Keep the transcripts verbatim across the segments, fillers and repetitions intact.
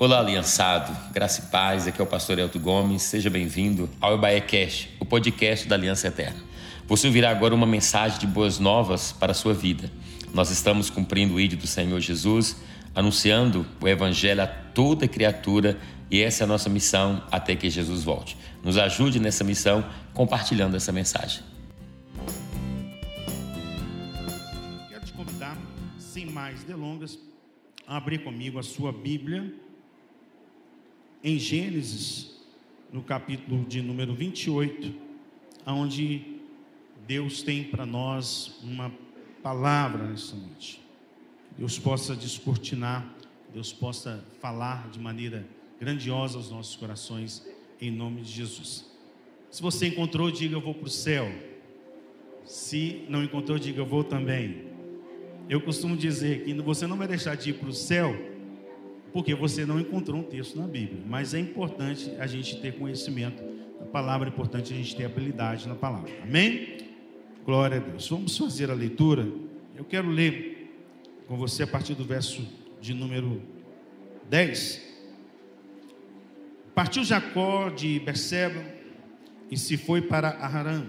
Olá, aliançado, graça e paz, aqui é o pastor Elton Gomes, seja bem-vindo ao Ebaé Cast, o podcast da Aliança Eterna. Você ouvirá agora uma mensagem de boas novas para a sua vida. Nós estamos cumprindo o ídolo do Senhor Jesus, anunciando o Evangelho a toda criatura e essa é a nossa missão até que Jesus volte. Nos ajude nessa missão compartilhando essa mensagem. Quero te convidar, sem mais delongas, a abrir comigo a sua Bíblia em Gênesis, no capítulo de número vinte e oito, onde Deus tem para nós uma palavra nessa noite. Deus possa descortinar, Deus possa falar de maneira grandiosa aos nossos corações, em nome de Jesus. Se você encontrou, diga eu vou para o céu. Se não encontrou, diga eu vou também. Eu costumo dizer que você não vai deixar de ir para o céu porque você não encontrou um texto na Bíblia, mas é importante a gente ter conhecimento da palavra, é importante a gente ter habilidade na palavra, amém? Glória a Deus. Vamos fazer a leitura. Eu quero ler com você a partir do verso de número dez. Partiu Jacó de Berseba e se foi para Harã.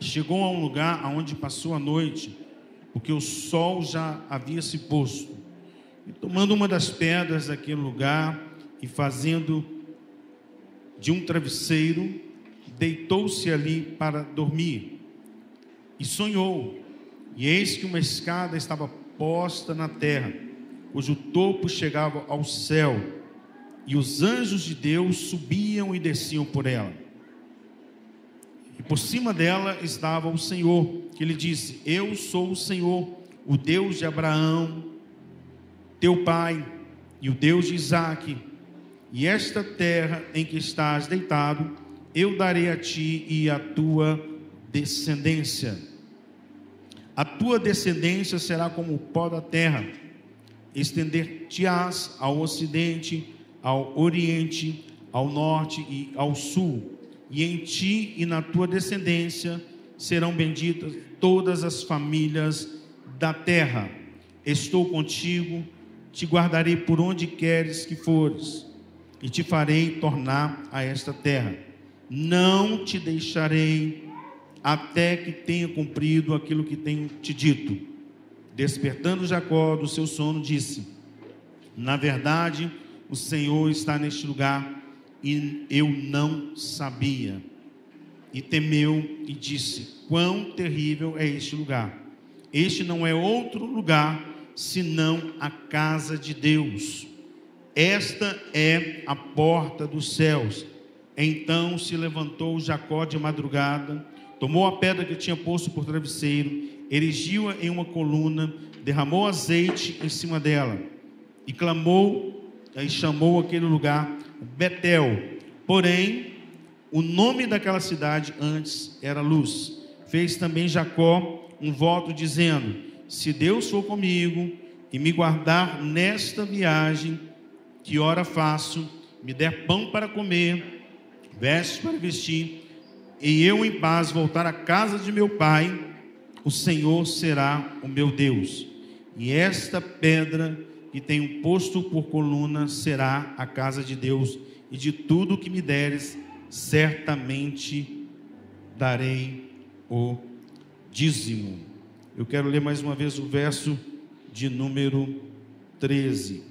Chegou a um lugar onde passou a noite, porque o sol já havia se posto. E tomando uma das pedras daquele lugar e fazendo de um travesseiro, deitou-se ali para dormir. E sonhou, e eis que uma escada estava posta na terra, cujo topo chegava ao céu, e os anjos de Deus subiam e desciam por ela. E por cima dela estava o Senhor, que lhe disse: eu sou o Senhor, o Deus de Abraão, teu pai, e o Deus de Isaque, e esta terra em que estás deitado, eu darei a ti e à tua descendência. A tua descendência será como o pó da terra, estender-te-ás ao ocidente, ao oriente, ao norte e ao sul, e em ti e na tua descendência serão benditas todas as famílias da terra. Estou contigo, te guardarei por onde queres que fores, e te farei tornar a esta terra. Não te deixarei até que tenha cumprido aquilo que tenho te dito. Despertando Jacó do seu sono, disse: na verdade, o Senhor está neste lugar, e eu não sabia. E temeu e disse: quão terrível é este lugar! Este não é outro lugar senão a casa de Deus. Esta é a porta dos céus. Então se levantou Jacó de madrugada, tomou a pedra que tinha posto por travesseiro, erigiu-a em uma coluna, derramou azeite em cima dela, e clamou e chamou aquele lugar Betel. Porém, o nome daquela cidade antes era Luz. Fez também Jacó um voto dizendo: se Deus for comigo e me guardar nesta viagem que ora faço, me der pão para comer, vestes para vestir, e eu em paz voltar à casa de meu pai, o Senhor será o meu Deus. E esta pedra que tenho posto por coluna será a casa de Deus, e de tudo que me deres certamente darei o dízimo. Eu quero ler mais uma vez o verso de número treze.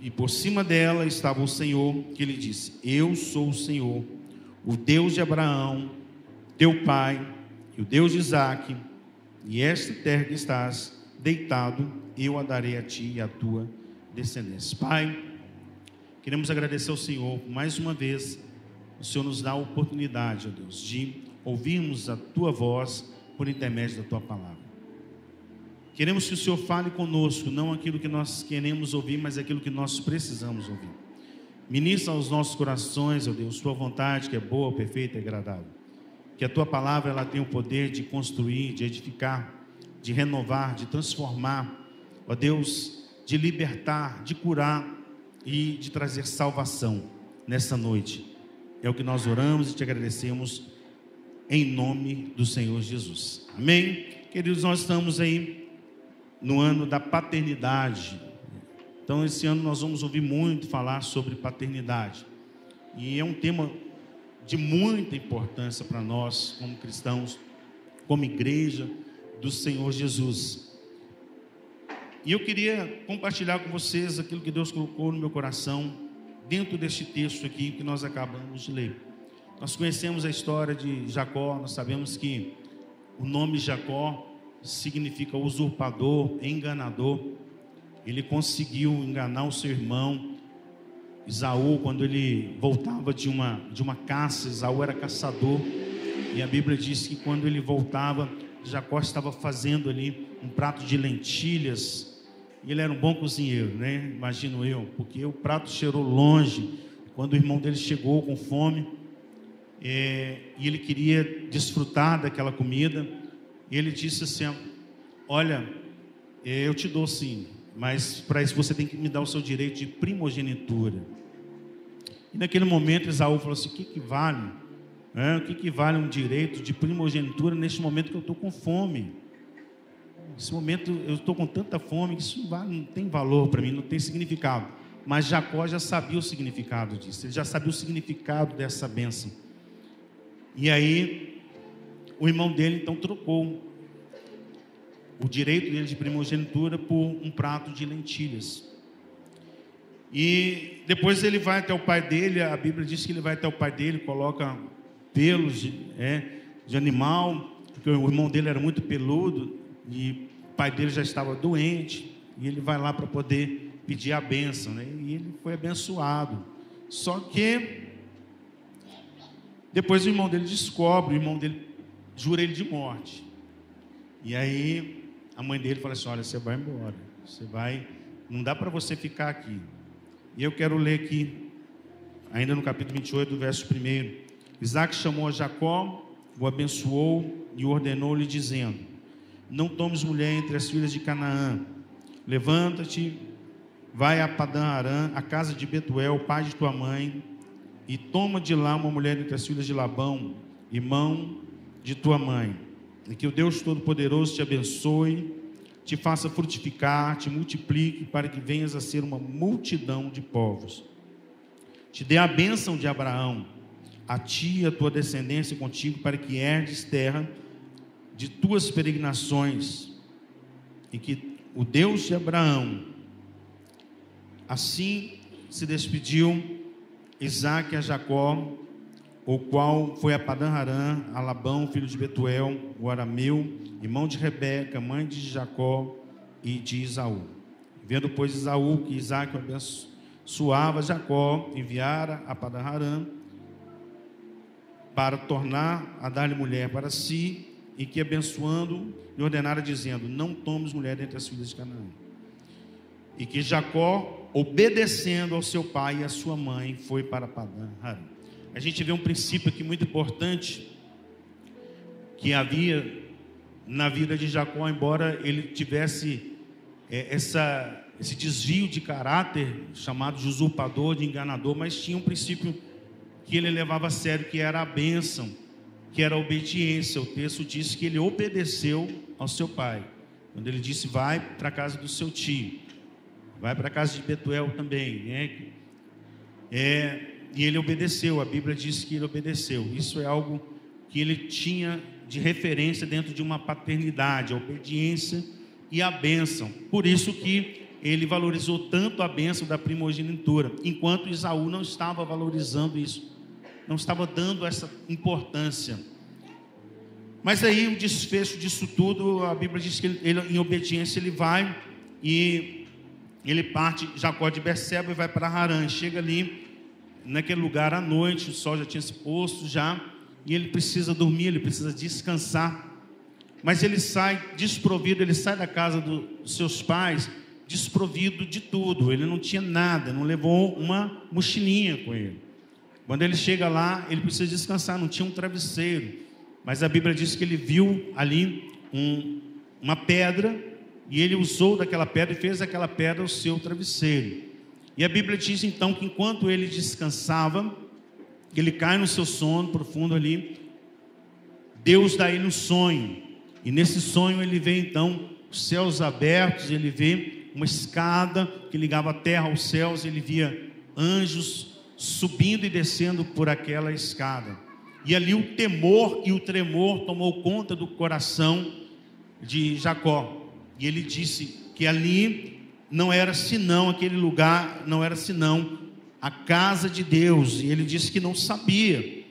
E por cima dela estava o Senhor, que lhe disse: eu sou o Senhor, o Deus de Abraão, teu pai, e o Deus de Isaque, e esta terra que estás deitado, eu a darei a ti e à tua descendência. Pai, queremos agradecer ao Senhor, mais uma vez, o Senhor nos dá a oportunidade, ó Deus, de ouvirmos a tua voz por intermédio da tua palavra. Queremos que o Senhor fale conosco, não aquilo que nós queremos ouvir, mas aquilo que nós precisamos ouvir. Ministra aos nossos corações, ó Deus, tua vontade, que é boa, perfeita e agradável. Que a tua palavra ela tenha o poder de construir, de edificar, de renovar, de transformar, ó Deus, de libertar, de curar e de trazer salvação nessa noite. É o que nós oramos e te agradecemos em nome do Senhor Jesus. Amém? Queridos, nós estamos aí no ano da paternidade, Então esse ano nós vamos ouvir muito falar sobre paternidade, e é um tema de muita importância para nós como cristãos, como igreja do Senhor Jesus. E eu queria compartilhar com vocês aquilo que Deus colocou no meu coração dentro deste texto aqui que nós acabamos de ler. Nós conhecemos a história de Jacó, nós sabemos que o nome Jacó significa usurpador, enganador. Ele conseguiu enganar o seu irmão Esaú quando ele voltava de uma, de uma caça. Esaú era caçador, e a Bíblia diz que quando ele voltava, Jacó estava fazendo ali um prato de lentilhas. Ele era um bom cozinheiro, né? Imagino eu, porque o prato cheirou longe. Quando o irmão dele chegou com fome, é, e ele queria desfrutar daquela comida, ele disse assim: olha, é, eu te dou sim, mas para isso você tem que me dar o seu direito de primogenitura. E naquele momento Esaú falou assim: o que que vale? É, o que que vale um direito de primogenitura neste momento que eu estou com fome? Nesse momento eu estou com tanta fome que isso não, vale, não tem valor para mim, não tem significado. Mas Jacó já sabia o significado disso, ele já sabia o significado dessa bênção. E aí o irmão dele então trocou o direito dele de primogenitura por um prato de lentilhas. E depois ele vai até o pai dele, a Bíblia diz que ele vai até o pai dele, coloca pelos de, é, de animal, porque o irmão dele era muito peludo, e o pai dele já estava doente, e ele vai lá para poder pedir a bênção, né? E ele foi abençoado. Só que depois o irmão dele descobre, o irmão dele jura ele de morte. E aí a mãe dele fala assim: olha, você vai embora, você vai, não dá para você ficar aqui. E eu quero ler aqui, ainda no capítulo vinte e oito, do verso primeiro. Isaque chamou a Jacó, o abençoou e ordenou-lhe, dizendo: não tomes mulher entre as filhas de Canaã, levanta-te, vai a Padã-Arã, a casa de Betuel, pai de tua mãe, e toma de lá uma mulher entre as filhas de Labão, irmão de tua mãe. E que o Deus Todo-Poderoso te abençoe, te faça frutificar, te multiplique, para que venhas a ser uma multidão de povos. Te dê a bênção de Abraão, a ti e a tua descendência contigo, para que herdes terra de tuas peregrinações, e que o Deus de Abraão. Assim se despediu Isaque a Jacó, o qual foi a Padanharã, a Labão, filho de Betuel, o arameu, irmão de Rebeca, mãe de Jacó e de Esaú. Vendo, pois, Esaú que Isaque abençoava Jacó, enviara a Padanharã para tornar a dar-lhe mulher para si, e que, abençoando, lhe ordenara, dizendo: não tomes mulher dentre as filhas de Canaã. E que Jacó, obedecendo ao seu pai e à sua mãe, foi para Padan-Arã. A gente vê um princípio aqui muito importante que havia na vida de Jacó, embora ele tivesse é, essa, esse desvio de caráter, chamado de usurpador, de enganador, mas tinha um princípio que ele levava a sério, que era a bênção, que era a obediência. O texto diz que ele obedeceu ao seu pai, quando ele disse: vai para a casa do seu tio, vai para a casa de Betuel também, né? é, e ele obedeceu. A Bíblia diz que ele obedeceu. Isso é algo que ele tinha de referência dentro de uma paternidade, a obediência e a bênção. Por isso que ele valorizou tanto a bênção da primogenitura, enquanto Esaú não estava valorizando isso, não estava dando essa importância. Mas aí o desfecho disso tudo, a Bíblia diz que ele, ele, em obediência, ele vai, e ele parte, Jacó de Berseba, e vai para Harã. Chega ali naquele lugar à noite, o sol já tinha se posto já, e ele precisa dormir, ele precisa descansar. Mas ele sai desprovido, ele sai da casa dos seus pais desprovido de tudo. Ele não tinha nada, não levou uma mochilinha com ele. Quando ele chega lá, ele precisa descansar, não tinha um travesseiro. Mas a Bíblia diz que ele viu ali um, uma pedra, e ele usou daquela pedra e fez daquela pedra o seu travesseiro. E a Bíblia diz então que, enquanto ele descansava, ele cai no seu sono profundo ali, Deus dá ele um sonho. E nesse sonho ele vê então os céus abertos, ele vê uma escada que ligava a terra aos céus, ele via anjos subindo e descendo por aquela escada, e ali o temor e o tremor tomou conta do coração de Jacó, e ele disse que ali não era senão, aquele lugar não era senão a casa de Deus, e ele disse que não sabia,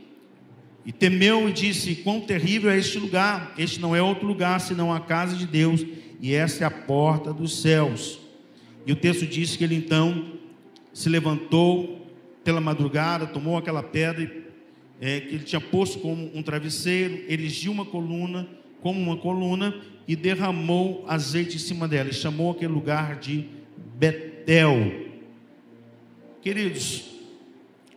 e temeu e disse: quão terrível é este lugar, este não é outro lugar senão a casa de Deus, e essa é a porta dos céus. E o texto diz que ele então se levantou pela madrugada, tomou aquela pedra é, que ele tinha posto como um travesseiro, erigiu uma coluna, como uma coluna, e derramou azeite em cima dela, e chamou aquele lugar de Betel. Queridos,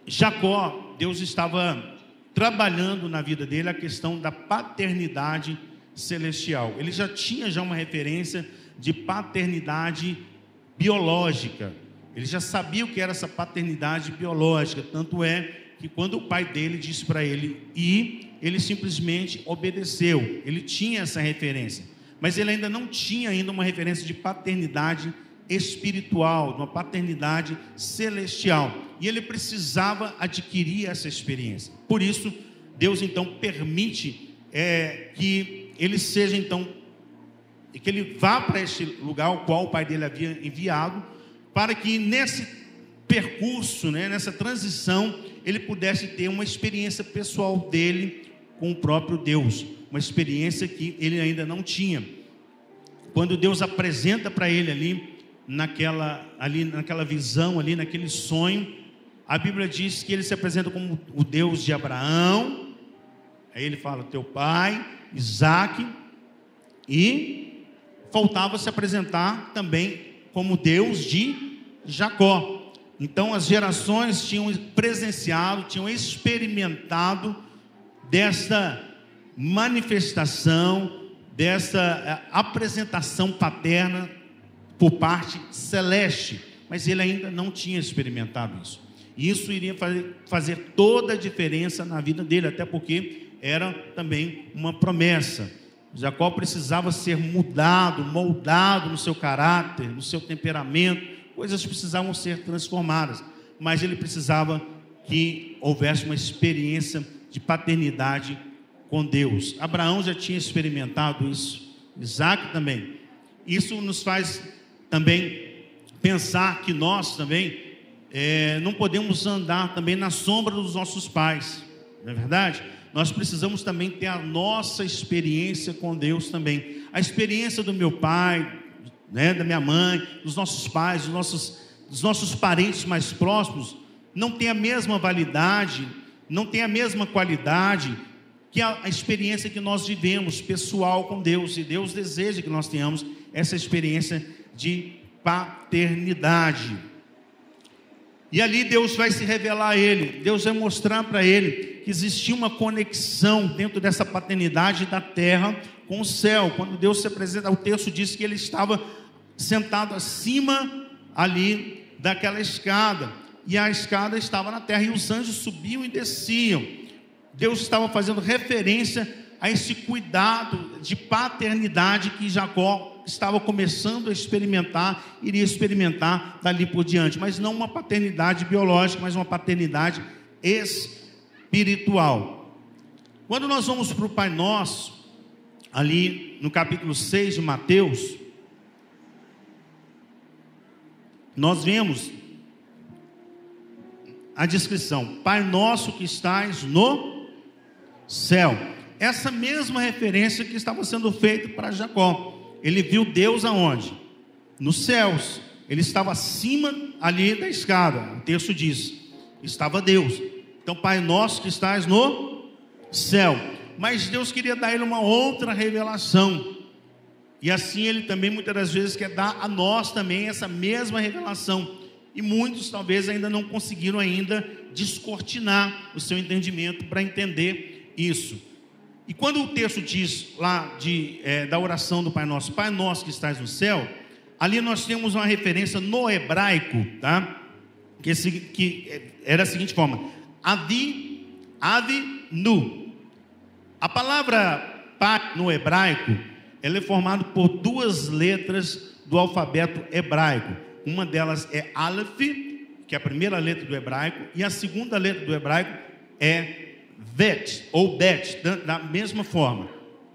Jacó, Deus estava trabalhando na vida dele a questão da paternidade celestial. Ele já tinha já uma referência de paternidade biológica, ele já sabia o que era essa paternidade biológica, tanto é que quando o pai dele disse para ele ir, ele simplesmente obedeceu, ele tinha essa referência, mas ele ainda não tinha ainda uma referência de paternidade espiritual, de uma paternidade celestial, e ele precisava adquirir essa experiência. Por isso Deus então permite é, que ele seja então, que ele vá para este lugar ao qual o pai dele havia enviado, para que nesse percurso, né, nessa transição, ele pudesse ter uma experiência pessoal dele com o próprio Deus, uma experiência que ele ainda não tinha. Quando Deus apresenta para ele ali naquela, ali, naquela visão, ali naquele sonho, a Bíblia diz que ele se apresenta como o Deus de Abraão, aí ele fala, teu pai, Isaque, e faltava se apresentar também como Deus de Jacó. Então as gerações tinham presenciado, tinham experimentado desta manifestação, desta apresentação paterna por parte celeste, mas ele ainda não tinha experimentado isso, e isso iria fazer toda a diferença na vida dele, até porque era também uma promessa. Jacó precisava ser mudado, moldado no seu caráter, no seu temperamento, coisas precisavam ser transformadas, mas ele precisava que houvesse uma experiência de paternidade com Deus. Abraão já tinha experimentado isso, Isaque também. Isso nos faz também pensar que nós também é, não podemos andar também na sombra dos nossos pais, não é verdade? Nós precisamos também ter a nossa experiência com Deus também, a experiência do meu pai, né, da minha mãe, dos nossos pais, dos nossos, dos nossos parentes mais próximos, não tem a mesma validade, não tem a mesma qualidade que a, a experiência que nós vivemos pessoal com Deus, e Deus deseja que nós tenhamos essa experiência de paternidade. E ali Deus vai se revelar a ele, Deus vai mostrar para ele que existia uma conexão dentro dessa paternidade da terra com o céu. Quando Deus se apresenta, o texto diz que ele estava sentado acima ali daquela escada, e a escada estava na terra, e os anjos subiam e desciam. Deus estava fazendo referência a esse cuidado de paternidade que Jacó estava começando a experimentar, iria experimentar dali por diante, mas não uma paternidade biológica, mas uma paternidade espiritual. Espiritual. Quando nós vamos para o Pai Nosso, ali no capítulo seis de Mateus, nós vemos a descrição: Pai Nosso que estás no céu. Essa mesma referência que estava sendo feita para Jacó. Ele viu Deus aonde? Nos céus. Ele estava acima ali da escada. O texto diz: estava Deus. Então, Pai Nosso que estás no céu. Mas Deus queria dar a ele uma outra revelação, e assim ele também muitas das vezes quer dar a nós também essa mesma revelação, e muitos talvez ainda não conseguiram ainda descortinar o seu entendimento para entender isso. E quando o texto diz lá de, é, da oração do Pai Nosso, Pai Nosso que estás no céu, ali nós temos uma referência no hebraico, tá? Que, esse, que era a seguinte forma: Avi, Avinu. A palavra pai no hebraico, ela é formada por duas letras do alfabeto hebraico. Uma delas é alef, que é a primeira letra do hebraico, e a segunda letra do hebraico é vet, ou bet, da, da mesma forma.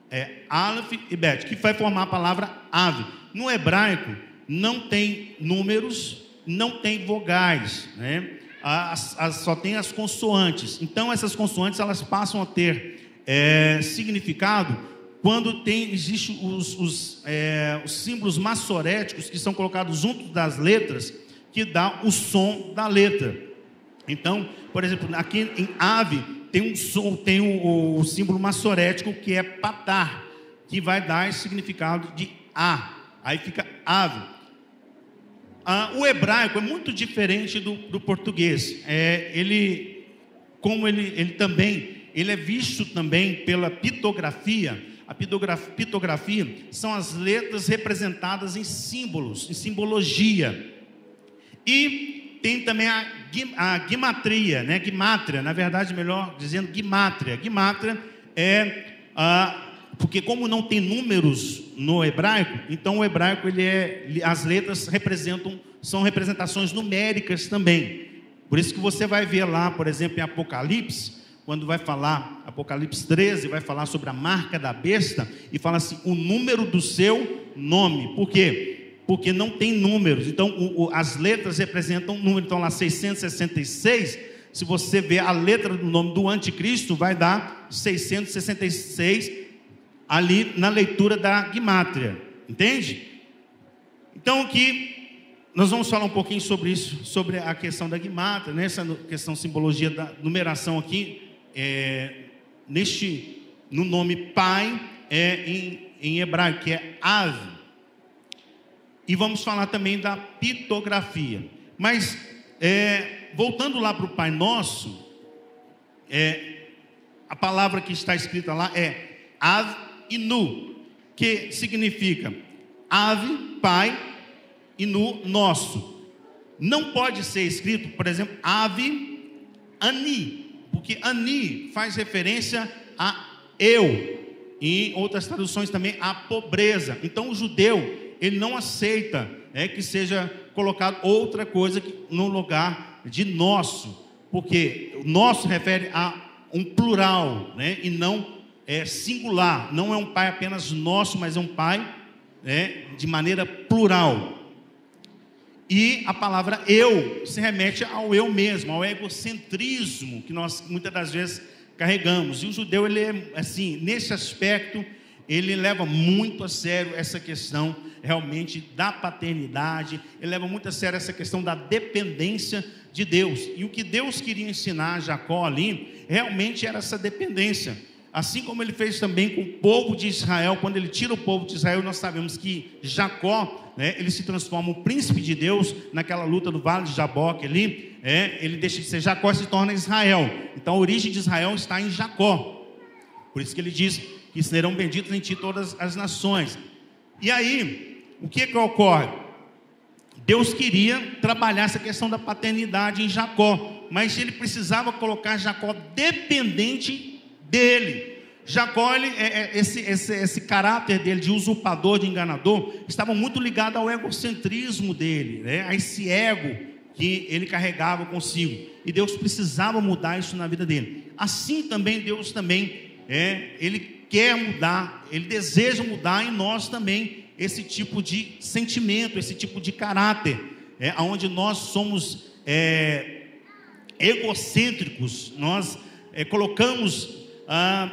É alef e bet, que vai formar a palavra ave. No hebraico, não tem números, não tem vogais, né? As, as, só tem as consoantes. Então, essas consoantes, elas passam a ter é, significado quando tem, existem os, os, é, os símbolos maçoréticos que são colocados junto das letras, que dá o som da letra. Então, por exemplo, aqui em ave tem, um som, tem um, o, o símbolo maçorético que é patar, que vai dar esse significado de a. Aí fica ave. Ah, o hebraico é muito diferente do, do português. É, ele, como ele, ele também, ele é visto também pela pitografia. A pitografia, pitografia são as letras representadas em símbolos, em simbologia. E tem também a, a guematria, né? Guematria, na verdade, melhor dizendo guematria. Guematria é a ah, porque como não tem números no hebraico, então o hebraico, ele é, as letras representam, são representações numéricas também. Por isso que você vai ver lá, por exemplo, em Apocalipse, quando vai falar, Apocalipse treze, vai falar sobre a marca da besta, e fala assim, o número do seu nome. Por quê? Porque não tem números. Então, o, o, as letras representam número. Então, lá seiscentos e sessenta e seis, se você ver a letra do nome do anticristo, vai dar seiscentos e sessenta e seis, ali na leitura da guematria, entende? Então aqui nós vamos falar um pouquinho sobre isso, sobre a questão da guematria, né? Essa questão simbologia da numeração aqui, é, neste, no nome pai, é em, em hebraico, que é ave. E vamos falar também da pitografia. Mas é, voltando lá para o Pai Nosso, é, a palavra que está escrita lá é Avinu, que significa ave, pai, e nu, nosso. Não pode ser escrito, por exemplo, ave, ani, porque ani faz referência a eu, e em outras traduções também a pobreza. Então o judeu, ele não aceita, né, que seja colocado outra coisa no lugar de nosso, porque nosso refere a um plural, né, e não é singular, não é um pai apenas nosso, mas é um pai, né, de maneira plural. E a palavra eu se remete ao eu mesmo, ao egocentrismo que nós muitas das vezes carregamos. E o judeu, ele é assim, nesse aspecto, ele leva muito a sério essa questão realmente da paternidade, ele leva muito a sério essa questão da dependência de Deus. E o que Deus queria ensinar a Jacó ali realmente era essa dependência. Assim como ele fez também com o povo de Israel, quando ele tira o povo de Israel, nós sabemos que Jacó, né, ele se transforma o príncipe de Deus, naquela luta do vale de Jaboque ali, é, ele deixa de ser Jacó e se torna Israel. Então a origem de Israel está em Jacó, por isso que ele diz que serão benditos em ti todas as nações. E aí, o que que ocorre? Deus queria trabalhar essa questão da paternidade em Jacó, mas ele precisava colocar Jacó dependente dele. Jacó, ele, esse, esse, esse caráter dele de usurpador, de enganador, estava muito ligado ao egocentrismo dele, né? A esse ego que ele carregava consigo, e Deus precisava mudar isso na vida dele. Assim também Deus também é, ele quer mudar, ele deseja mudar em nós também esse tipo de sentimento, esse tipo de caráter, é, onde nós somos é, egocêntricos, nós é, colocamos Ah,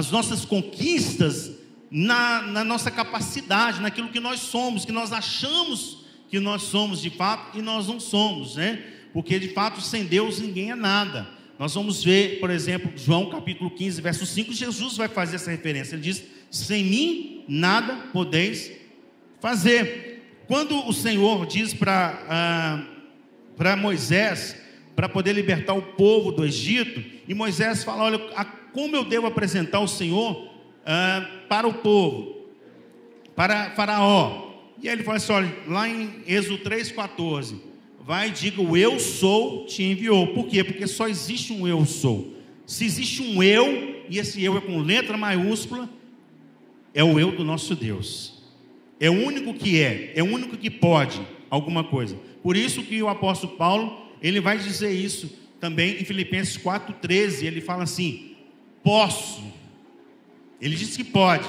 as nossas conquistas na, na nossa capacidade, naquilo que nós somos, que nós achamos que nós somos de fato, e nós não somos, né? Porque de fato sem Deus ninguém é nada. Nós vamos ver, por exemplo, João capítulo quinze, verso cinco, Jesus vai fazer essa referência. Ele diz, sem mim nada podeis fazer. Quando o Senhor diz para ah, para Moisés, para poder libertar o povo do Egito, e Moisés fala, olha, a como eu devo apresentar o Senhor ah, para o povo, para Faraó? E aí ele fala assim, olha, lá em Êxodo três, quatorze, vai e diga, o eu sou te enviou. Por quê? Porque só existe um eu sou. Se existe um eu, e esse eu é com letra maiúscula, é o eu do nosso Deus. É o único que é, é o único que pode alguma coisa. Por isso que o apóstolo Paulo, ele vai dizer isso também em Filipenses quatro, treze, ele fala assim: posso. Ele diz que pode,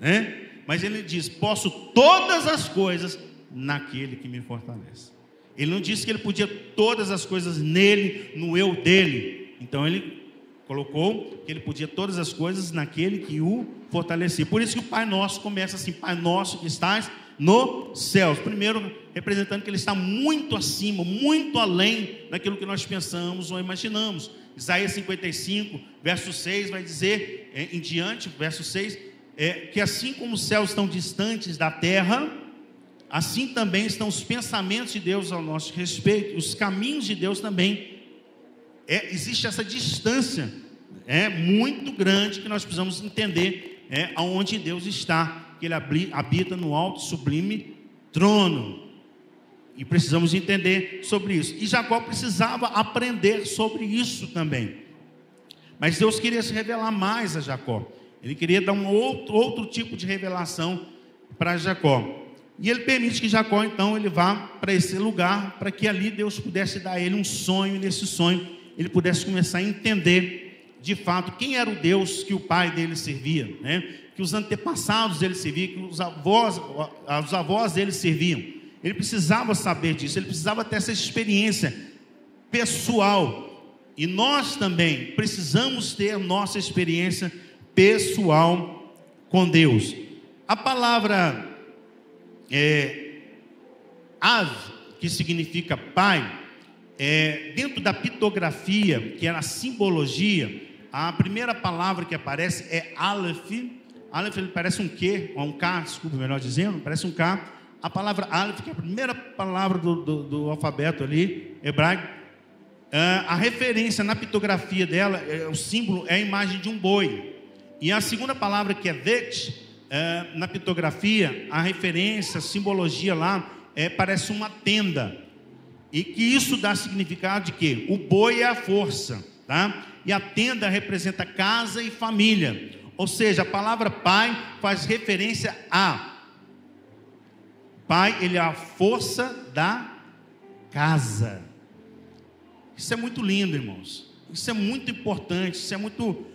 né? Mas ele diz: posso todas as coisas naquele que me fortalece. Ele não disse que ele podia todas as coisas nele, no eu dele. Então ele colocou que ele podia todas as coisas naquele que o fortalecia. Por isso que o Pai Nosso começa assim: Pai Nosso que estás nos céus. Primeiro, representando que ele está muito acima, muito além daquilo que nós pensamos ou imaginamos. Isaías cinquenta e cinco, verso seis, vai dizer, é, em diante, verso seis, é, que assim como os céus estão distantes da terra, assim também estão os pensamentos de Deus ao nosso respeito. Os caminhos de Deus também. É, existe essa distância, é, muito grande, que nós precisamos entender, é, aonde Deus está, que Ele habita no alto e sublime trono. E precisamos entender sobre isso. E Jacó precisava aprender sobre isso também. Mas Deus queria se revelar mais a Jacó. Ele queria dar um outro, outro tipo de revelação para Jacó. E ele permite que Jacó, então, ele vá para esse lugar, para que ali Deus pudesse dar a ele um sonho, e nesse sonho ele pudesse começar a entender, de fato, quem era o Deus que o pai dele servia, né? Que os antepassados dele serviam, que os avós, os avós dele serviam. Ele precisava saber disso, ele precisava ter essa experiência pessoal. E nós também precisamos ter nossa experiência pessoal com Deus. A palavra... É, Av, que significa pai, é, dentro da pictografia, que era a simbologia, a primeira palavra que aparece é alef. Alef parece um Q, ou um K, desculpa, melhor dizendo, parece um K. A palavra alef, que é a primeira palavra do, do, do alfabeto ali, hebraico, é, a referência na pictografia dela, é, o símbolo é a imagem de um boi. E a segunda palavra, que é vet, É, na pictografia, a referência, a simbologia lá, é, parece uma tenda. E que isso dá significado de que o boi é a força, tá? E a tenda representa casa e família. Ou seja, a palavra pai faz referência a pai, ele é a força da casa. Isso é muito lindo, irmãos. Isso é muito importante, isso é muito...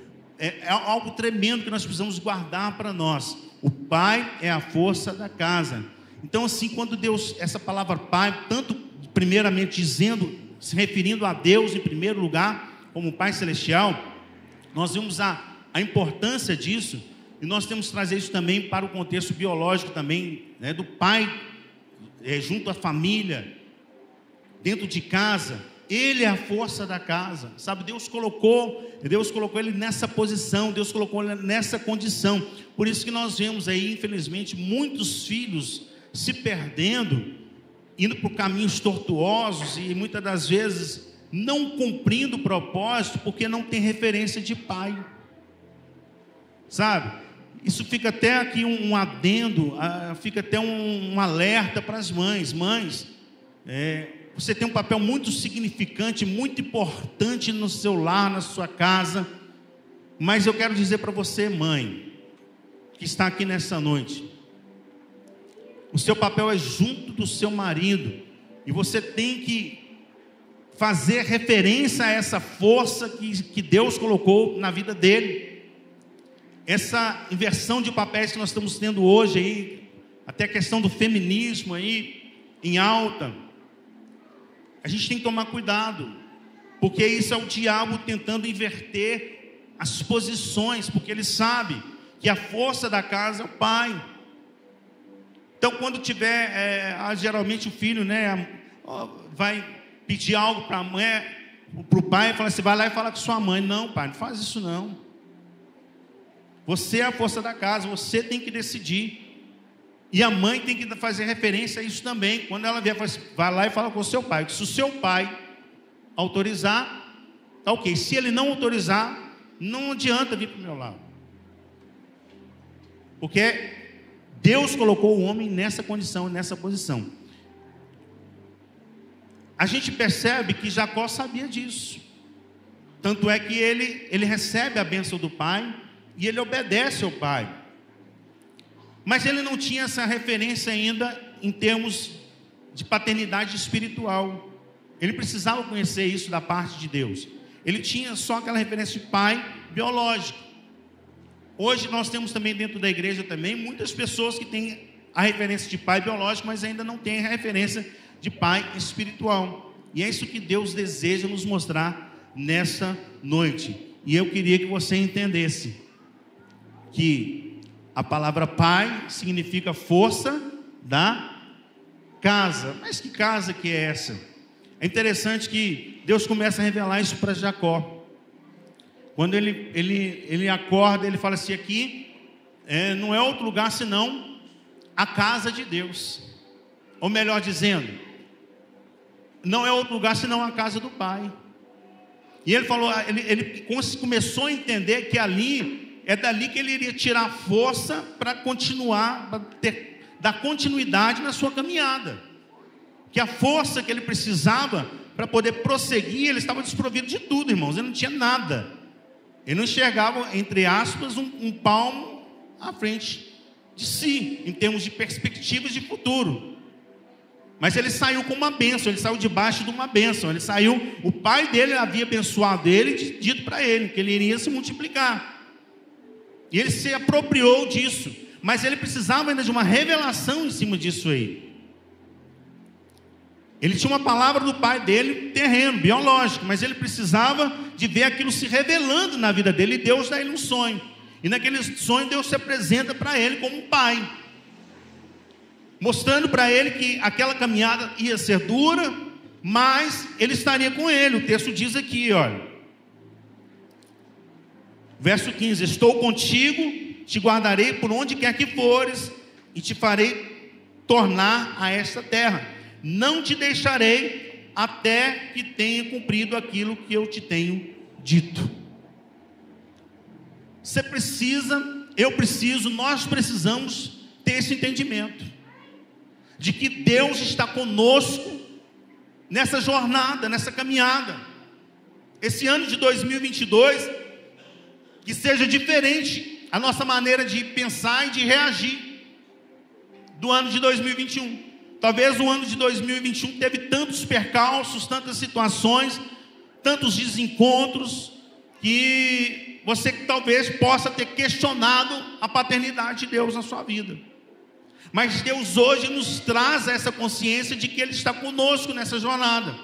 É algo tremendo que nós precisamos guardar para nós. O pai é a força da casa. Então, assim, quando Deus, essa palavra pai, tanto primeiramente dizendo, se referindo a Deus em primeiro lugar, como Pai Celestial, nós vemos a, a importância disso, e nós temos que trazer isso também para o contexto biológico também, né, do pai, é, junto à família, dentro de casa. Ele é a força da casa, sabe? Deus colocou, Deus colocou ele nessa posição, Deus colocou ele nessa condição. Por isso que nós vemos aí, infelizmente, muitos filhos se perdendo, indo por caminhos tortuosos e muitas das vezes não cumprindo o propósito porque não tem referência de pai, sabe? Isso fica até aqui um adendo, fica até um alerta para as mães. Mães, é... você tem um papel muito significante, muito importante no seu lar, na sua casa. Mas eu quero dizer para você, mãe, que está aqui nessa noite, o seu papel é junto do seu marido, e você tem que fazer referência a essa força que, que Deus colocou na vida dele. Essa inversão de papéis que nós estamos tendo hoje aí, até a questão do feminismo aí em alta. A gente tem que tomar cuidado, porque isso é o diabo tentando inverter as posições, porque ele sabe que a força da casa é o pai. Então, quando tiver, é, geralmente o filho, né, vai pedir algo para a mãe, para o pai, e fala assim: vai lá e fala com sua mãe. Não, pai, não faz isso não. Você é a força da casa, você tem que decidir. E a mãe tem que fazer referência a isso também. Quando ela vier, vai lá e fala com o seu pai. Se o seu pai autorizar, tá ok. Se ele não autorizar, não adianta vir para o meu lado. Porque Deus colocou o homem nessa condição, nessa posição. A gente percebe que Jacó sabia disso. Tanto é que ele, ele recebe a bênção do pai e ele obedece ao pai. Mas ele não tinha essa referência ainda em termos de paternidade espiritual. Ele precisava conhecer isso da parte de Deus. Ele tinha só aquela referência de pai biológico. Hoje nós temos também dentro da igreja também muitas pessoas que têm a referência de pai biológico, mas ainda não têm a referência de pai espiritual. E é isso que Deus deseja nos mostrar nessa noite. E eu queria que você entendesse que a palavra pai significa força da casa. Mas que casa que é essa? É interessante que Deus começa a revelar isso para Jacó. Quando ele, ele, ele acorda, ele fala assim, aqui é, não é outro lugar senão a casa de Deus. Ou melhor dizendo, não é outro lugar senão a casa do Pai. E ele falou, ele, ele começou a entender que ali, é dali que ele iria tirar força para continuar, para ter, dar continuidade na sua caminhada. Que a força que ele precisava para poder prosseguir, ele estava desprovido de tudo, irmãos, ele não tinha nada. Ele não enxergava, entre aspas, um, um palmo à frente de si, em termos de perspectivas de futuro. Mas ele saiu com uma bênção, ele saiu debaixo de uma bênção. Ele saiu, o pai dele havia abençoado ele e dito para ele que ele iria se multiplicar. E ele se apropriou disso, mas ele precisava ainda de uma revelação em cima disso aí. Ele tinha uma palavra do pai dele, terreno, biológico, mas ele precisava de ver aquilo se revelando na vida dele, e Deus dá ele um sonho, e naquele sonho Deus se apresenta para ele como um pai, mostrando para ele que aquela caminhada ia ser dura, mas ele estaria com ele. O texto diz aqui, olha, verso quinze, estou contigo, te guardarei por onde quer que fores, e te farei tornar a esta terra. Não te deixarei até que tenha cumprido aquilo que eu te tenho dito. Você precisa, eu preciso, nós precisamos ter esse entendimento de que Deus está conosco nessa jornada, nessa caminhada. Esse ano de dois mil e vinte e dois, que seja diferente a nossa maneira de pensar e de reagir do ano de dois mil e vinte e um. Talvez o ano de dois mil e vinte e um teve tantos percalços, tantas situações, tantos desencontros, que você talvez possa ter questionado a paternidade de Deus na sua vida. Mas Deus hoje nos traz essa consciência de que Ele está conosco nessa jornada,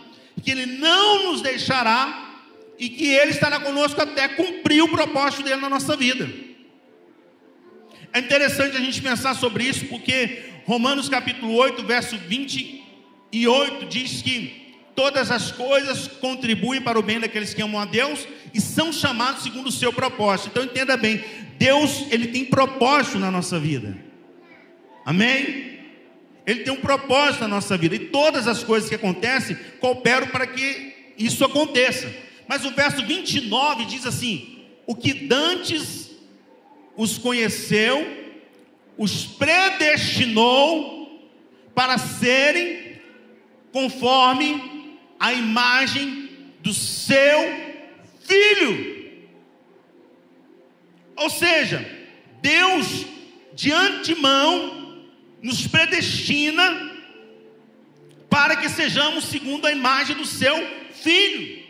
que Ele não nos deixará e que Ele estará conosco até cumprir o propósito dEle na nossa vida. É interessante a gente pensar sobre isso, porque Romanos capítulo oito, verso vinte e oito, diz que todas as coisas contribuem para o bem daqueles que amam a Deus e são chamados segundo o seu propósito. Então entenda bem, Deus, Ele tem propósito na nossa vida, amém? Ele tem um propósito na nossa vida, e todas as coisas que acontecem cooperam para que isso aconteça. Mas o verso vinte e nove diz assim, o que dantes os conheceu, os predestinou para serem conforme a imagem do seu filho. Ou seja, Deus de antemão nos predestina para que sejamos segundo a imagem do seu filho.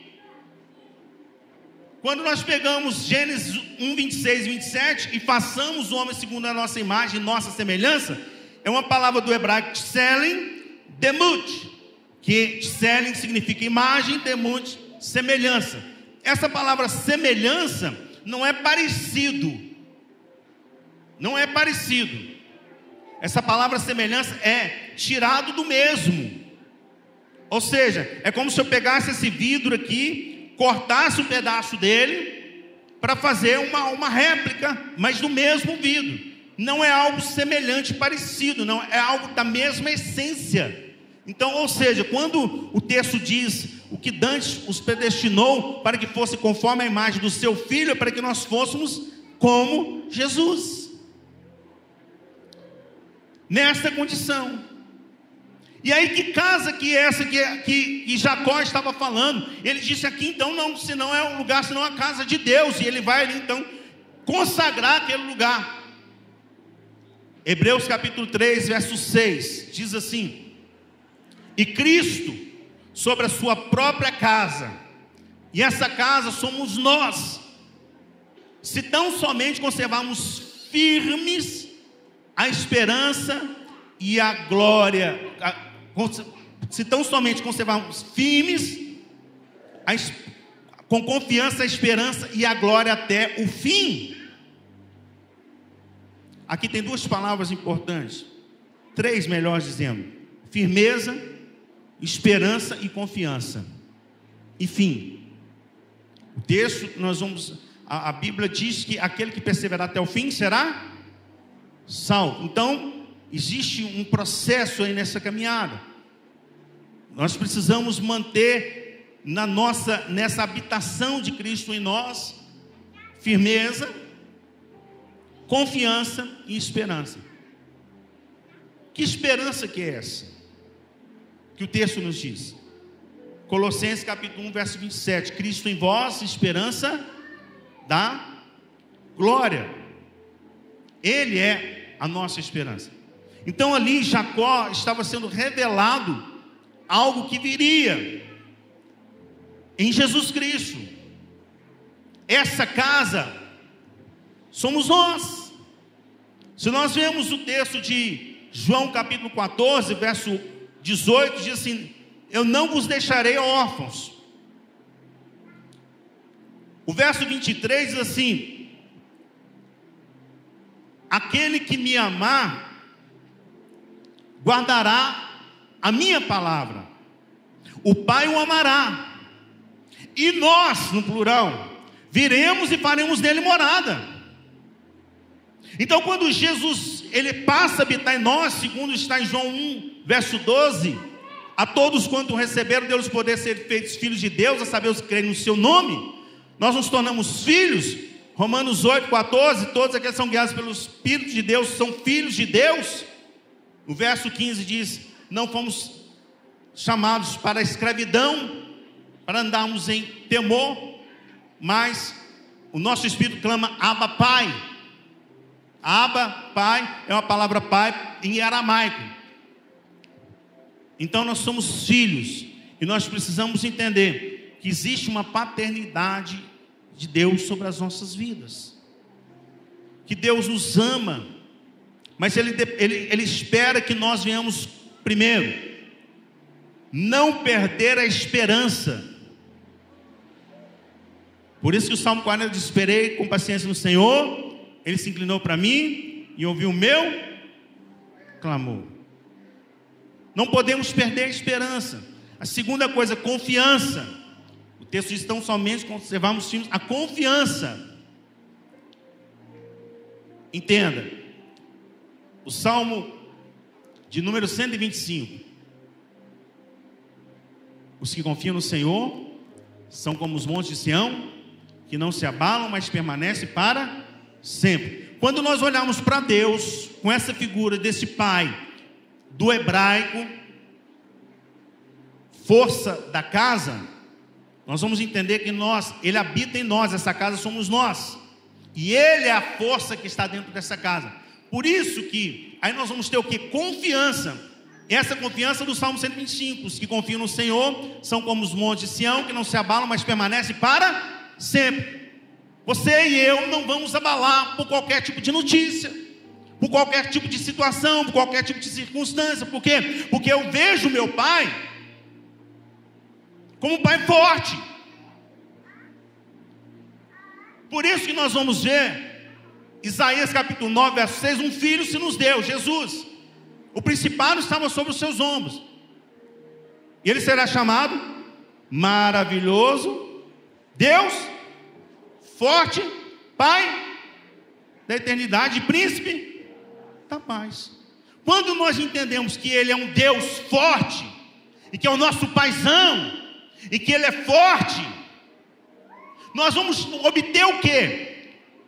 Quando nós pegamos Gênesis um, vinte e seis e vinte e sete, e façamos o homem segundo a nossa imagem, nossa semelhança, é uma palavra do hebraico tselem, demut, que tselem significa imagem, demut, semelhança. Essa palavra semelhança não é parecido, não é parecido. Essa palavra semelhança é tirado do mesmo. Ou seja, é como se eu pegasse esse vidro aqui, cortasse um pedaço dele para fazer uma, uma réplica, mas do mesmo vidro. Não é algo semelhante, parecido, não, é algo da mesma essência. Então, ou seja, quando o texto diz o que Dante os predestinou para que fosse conforme a imagem do seu filho, para que nós fôssemos como Jesus, nesta condição. E aí, que casa que é essa que, que, que Jacó estava falando? Ele disse aqui, então, não, se não é um lugar, senão a casa de Deus. E ele vai ali, então, consagrar aquele lugar. Hebreus capítulo três, verso seis, diz assim: e Cristo sobre a sua própria casa, e essa casa somos nós, se tão somente conservarmos firmes a esperança e a glória, a, se tão somente conservarmos firmes, a, com confiança a esperança e a glória até o fim. Aqui tem duas palavras importantes, três melhor dizendo: firmeza, esperança e confiança. E fim. O texto, nós vamos, a, a Bíblia diz que aquele que perseverar até o fim será salvo. Então, existe um processo aí nessa caminhada. Nós precisamos manter na nossa, nessa habitação de Cristo em nós, firmeza, confiança e esperança. Que esperança que é essa? Que o texto nos diz. Colossenses capítulo um, verso vinte e sete. Cristo em vós, esperança da glória. Ele é a nossa esperança. Então ali Jacó estava sendo revelado algo que viria em Jesus Cristo. Essa casa somos nós. Se nós vemos o texto de João capítulo quatorze, verso dezoito, diz assim: eu não vos deixarei órfãos. O verso vinte e três diz assim: aquele que me amar guardará a minha palavra, o Pai o amará, e nós, no plural, viremos e faremos nele morada. Então, quando Jesus, ele passa a habitar em nós, segundo está em João um, verso doze, a todos quanto receberam, deu-lhes poder ser feitos filhos de Deus, a saber os que creem no seu nome, nós nos tornamos filhos, Romanos oito, quatorze, todos aqueles que são guiados pelo Espírito de Deus, são filhos de Deus. O verso quinze diz: não fomos chamados para a escravidão, para andarmos em temor, mas o nosso Espírito clama: Abba, Pai. Abba, Pai, é uma palavra Pai em aramaico. Então nós somos filhos, e nós precisamos entender que existe uma paternidade de Deus sobre as nossas vidas, que Deus nos ama, mas Ele, ele, ele espera que nós venhamos primeiro, não perder a esperança. Por isso que o Salmo quarenta diz: esperei com paciência no Senhor, Ele se inclinou para mim e ouviu o meu clamor. Não podemos perder a esperança. A segunda coisa, confiança. O texto diz: tão somente conservarmos firmes a confiança. Entenda, o Salmo de número cento e vinte e cinco: os que confiam no Senhor são como os montes de Sião, que não se abalam, mas permanecem para sempre. Quando nós olharmos para Deus com essa figura desse pai do hebraico, força da casa, nós vamos entender que nós, ele habita em nós, essa casa somos nós, e ele é a força que está dentro dessa casa. Por isso que aí nós vamos ter o que? Confiança. Essa confiança do Salmo cento e vinte e cinco: os que confiam no Senhor são como os montes de Sião, que não se abalam, mas permanecem para sempre. Você e eu não vamos abalar por qualquer tipo de notícia, por qualquer tipo de situação, por qualquer tipo de circunstância. Por quê? Porque eu vejo meu pai como um pai forte. Por isso que nós vamos ver Isaías capítulo nove, verso seis: um filho se nos deu, Jesus, o principado estava sobre os seus ombros, e ele será chamado Maravilhoso, Deus Forte, Pai da eternidade, Príncipe da paz. Quando nós entendemos que Ele é um Deus forte, e que é o nosso paizão, e que Ele é forte, nós vamos obter o quê?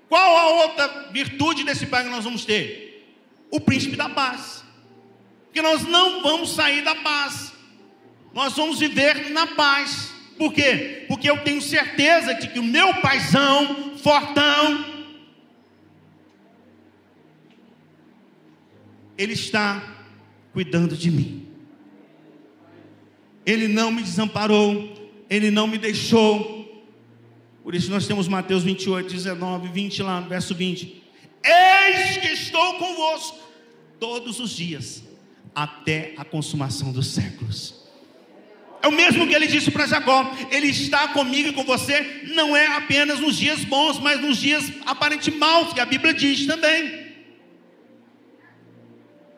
Qual a outra virtude desse Pai que nós vamos ter? O Príncipe da paz. Porque nós não vamos sair da paz, nós vamos viver na paz. Por quê? Porque eu tenho certeza de que o meu paizão, fortão, Ele está cuidando de mim. Ele não me desamparou, Ele não me deixou. Por isso nós temos Mateus vinte e oito, dezenove, vinte, lá no verso vinte. Eis que estou convosco todos os dias, até a consumação dos séculos. É o mesmo que ele disse para Jacó: Ele está comigo e com você, não é apenas nos dias bons, mas nos dias aparentemente maus, que a Bíblia diz também.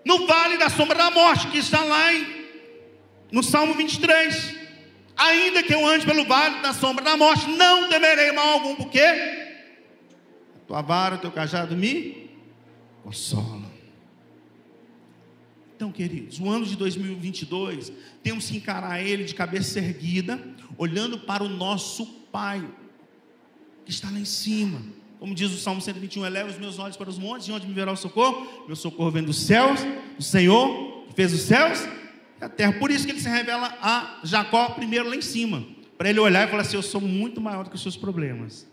No vale da sombra da morte, que está lá em, no Salmo vinte e três, ainda que eu ande pelo vale da sombra da morte, não temerei mal algum, porque a tua vara, o teu cajado me consola. Então, queridos, o ano de dois mil e vinte e dois, temos que encarar ele de cabeça erguida, olhando para o nosso Pai, que está lá em cima. Como diz o Salmo cento e vinte e um, eleva os meus olhos para os montes, de onde me verá o socorro? Meu socorro vem dos céus, do Senhor, que fez os céus e a terra. Por isso que ele se revela a Jacó primeiro lá em cima, para ele olhar e falar assim: eu sou muito maior do que os seus problemas.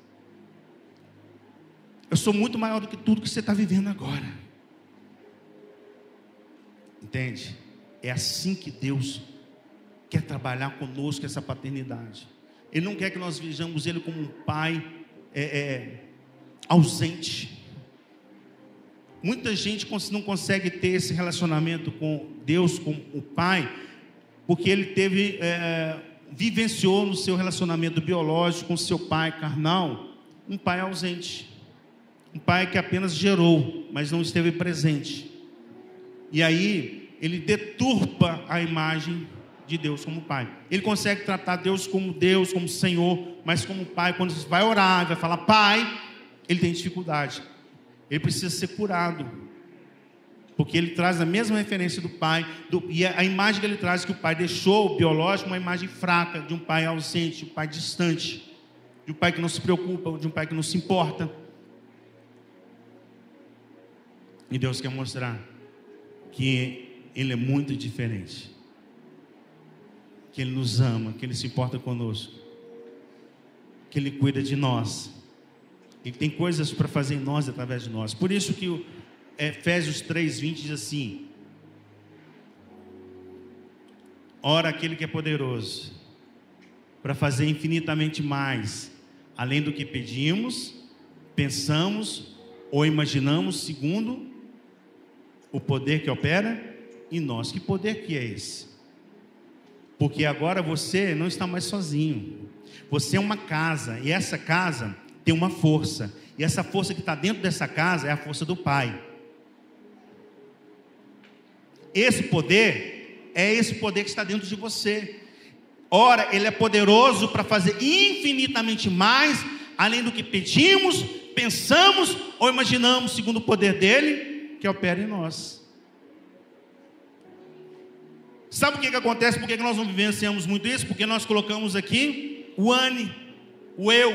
Eu sou muito maior do que tudo que você está vivendo agora. Entende? É assim que Deus quer trabalhar conosco, essa paternidade. Ele não quer que nós vejamos Ele como um pai é, é, ausente. Muita gente não consegue ter esse relacionamento com Deus, com o Pai, porque ele teve, é, vivenciou no seu relacionamento biológico com seu pai carnal, um pai ausente, um pai que apenas gerou, mas não esteve presente. E aí ele deturpa a imagem de Deus como Pai. Ele consegue tratar Deus como Deus, como Senhor, mas como Pai, quando você vai orar, vai falar Pai, ele tem dificuldade. Ele precisa ser curado, porque ele traz a mesma referência do Pai, do, e a imagem que ele traz, que o Pai deixou, o biológico, uma imagem fraca, de um Pai ausente, de um Pai distante, de um Pai que não se preocupa, de um Pai que não se importa. E Deus quer mostrar que Ele é muito diferente, que Ele nos ama, que Ele se importa conosco, que Ele cuida de nós, Ele tem coisas para fazer em nós, através de nós. Por isso que o Efésios três, vinte diz assim: ora, aquele que é poderoso para fazer infinitamente mais, além do que pedimos, pensamos ou imaginamos, segundo o poder que opera em nós. Que poder que é esse? Porque agora você não está mais sozinho. Você é uma casa, e essa casa tem uma força, e essa força que está dentro dessa casa é a força do Pai. Esse poder é esse poder que está dentro de você. Ora, Ele é poderoso para fazer infinitamente mais, além do que pedimos, pensamos ou imaginamos, segundo o poder dEle que opera em nós. Sabe o que, que acontece? Por que, que nós não vivenciamos muito isso? Porque nós colocamos aqui o ane, o eu.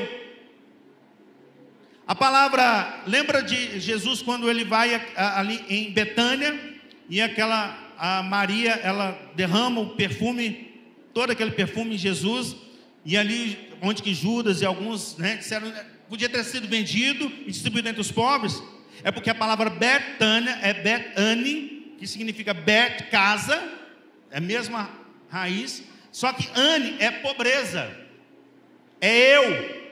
A palavra, lembra de Jesus quando ele vai ali em Betânia, e aquela a Maria, ela derrama o perfume, todo aquele perfume em Jesus, e ali onde que Judas e alguns, né, disseram, podia ter sido vendido e distribuído entre os pobres. É porque a palavra Betânia é Betane, que significa bet, casa, é a mesma raiz, só que ane é pobreza, é eu.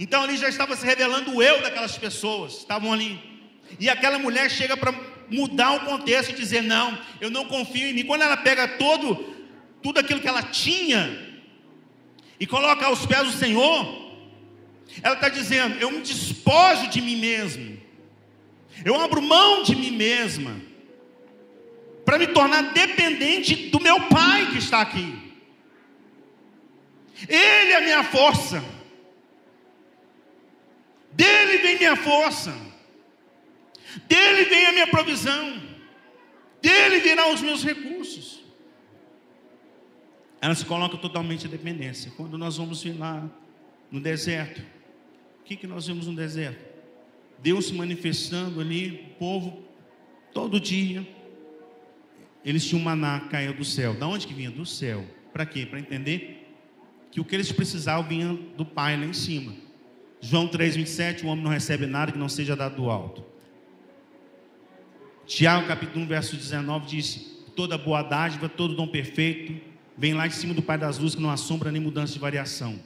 Então ali já estava se revelando o eu daquelas pessoas, estavam ali. E aquela mulher chega para mudar o contexto e dizer: não, eu não confio em mim. Quando ela pega todo, tudo aquilo que ela tinha e coloca aos pés do Senhor, ela está dizendo: eu me despojo de mim mesmo, eu abro mão de mim mesma, para me tornar dependente do meu Pai que está aqui. Ele é a minha força, dele vem minha força, dele vem a minha provisão, dele virão os meus recursos. Ela se coloca totalmente em dependência. Quando nós vamos ir lá no deserto, o que, que nós vemos no deserto? Deus se manifestando ali, o povo, todo dia. Eles tinham maná, caía do céu. Da onde que vinha? Do céu. Para quê? Para entender que o que eles precisavam vinha do Pai lá em cima. João três, vinte e sete, o homem não recebe nada que não seja dado do alto. Tiago, capítulo um, verso dezenove, diz: toda boa dádiva, todo dom perfeito vem lá de cima do Pai das luzes, que não há sombra nem mudança de variação.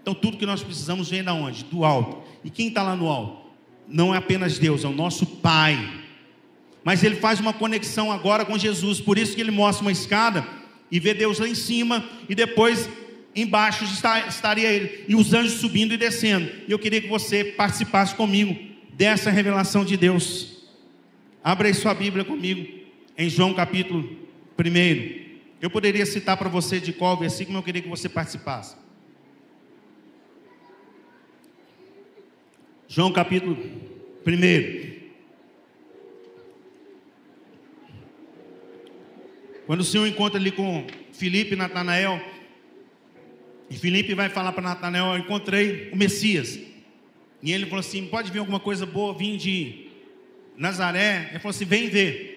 Então tudo que nós precisamos vem da onde? Do alto. E quem está lá no alto? Não é apenas Deus, é o nosso Pai. Mas ele faz uma conexão agora com Jesus. Por isso que ele mostra uma escada e vê Deus lá em cima, e depois embaixo está, estaria ele, e os anjos subindo e descendo. E eu queria que você participasse comigo dessa revelação de Deus. Abra aí sua Bíblia comigo em João capítulo um. Eu poderia citar para você de qual versículo, mas eu queria que você participasse. João capítulo um. Quando o Senhor encontra ali com Felipe e Natanael, e Felipe vai falar para Natanael: eu encontrei o Messias. E ele falou assim: pode vir alguma coisa boa, vim de Nazaré? Ele falou assim: vem ver.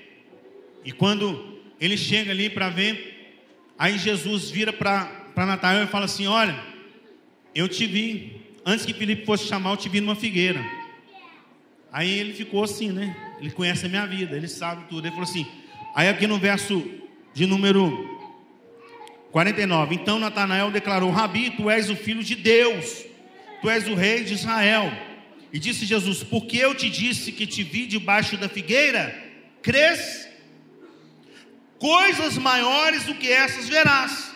E quando ele chega ali para ver, aí Jesus vira para Natanael e fala assim: olha, eu te vi, antes que Felipe fosse chamar, eu te vi numa figueira. Aí ele ficou assim, né? Ele conhece a minha vida, ele sabe tudo. Ele falou assim, aí aqui no verso de número quarenta e nove, então Natanael declarou: Rabi, tu és o filho de Deus, tu és o rei de Israel. E disse Jesus: porque eu te disse que te vi debaixo da figueira, crês? Coisas maiores do que essas verás.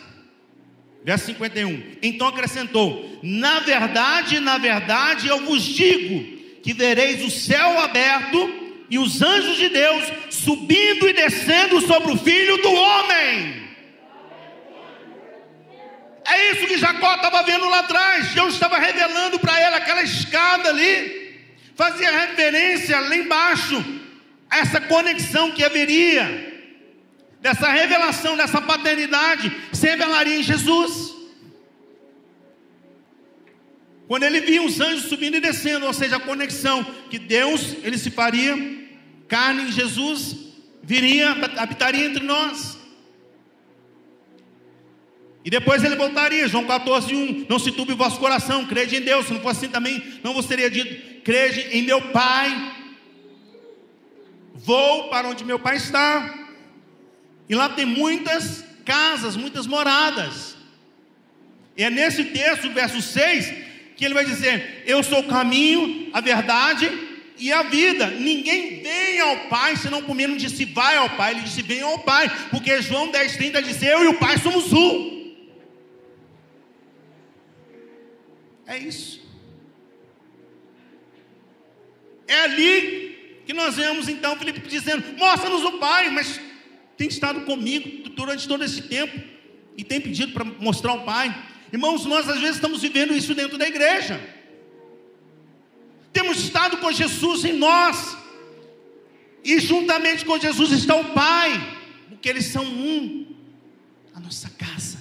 Verso cinquenta e um, então acrescentou: na verdade, na verdade eu vos digo, que vereis o céu aberto e os anjos de Deus subindo e descendo sobre o Filho do Homem. É isso que Jacó estava vendo lá atrás. Deus estava revelando para ele aquela escada ali, fazia referência lá embaixo a essa conexão que haveria, dessa revelação, dessa paternidade se revelaria em Jesus. Quando ele via os anjos subindo e descendo, ou seja, a conexão que Deus, ele se faria carne em Jesus, viria, habitaria entre nós. E depois ele voltaria. João quatorze, um, não se turbe o vosso coração, crede em Deus. Se não fosse assim também, não vos teria dito: crede em meu Pai, vou para onde meu Pai está. E lá tem muitas casas, muitas moradas. E é nesse texto, verso seis, que ele vai dizer: eu sou o caminho, a verdade e a vida. Ninguém vem ao Pai senão por mim. Não disse vai ao Pai, ele disse vem ao Pai, porque João dez, trinta diz: eu e o Pai somos um. É isso. É ali que nós vemos então Felipe dizendo: mostra-nos o Pai. Mas tem estado comigo durante todo esse tempo e tem pedido para mostrar o Pai. Irmãos, nós às vezes estamos vivendo isso dentro da igreja. Temos estado com Jesus em nós, e juntamente com Jesus está o Pai, porque eles são um, a nossa casa.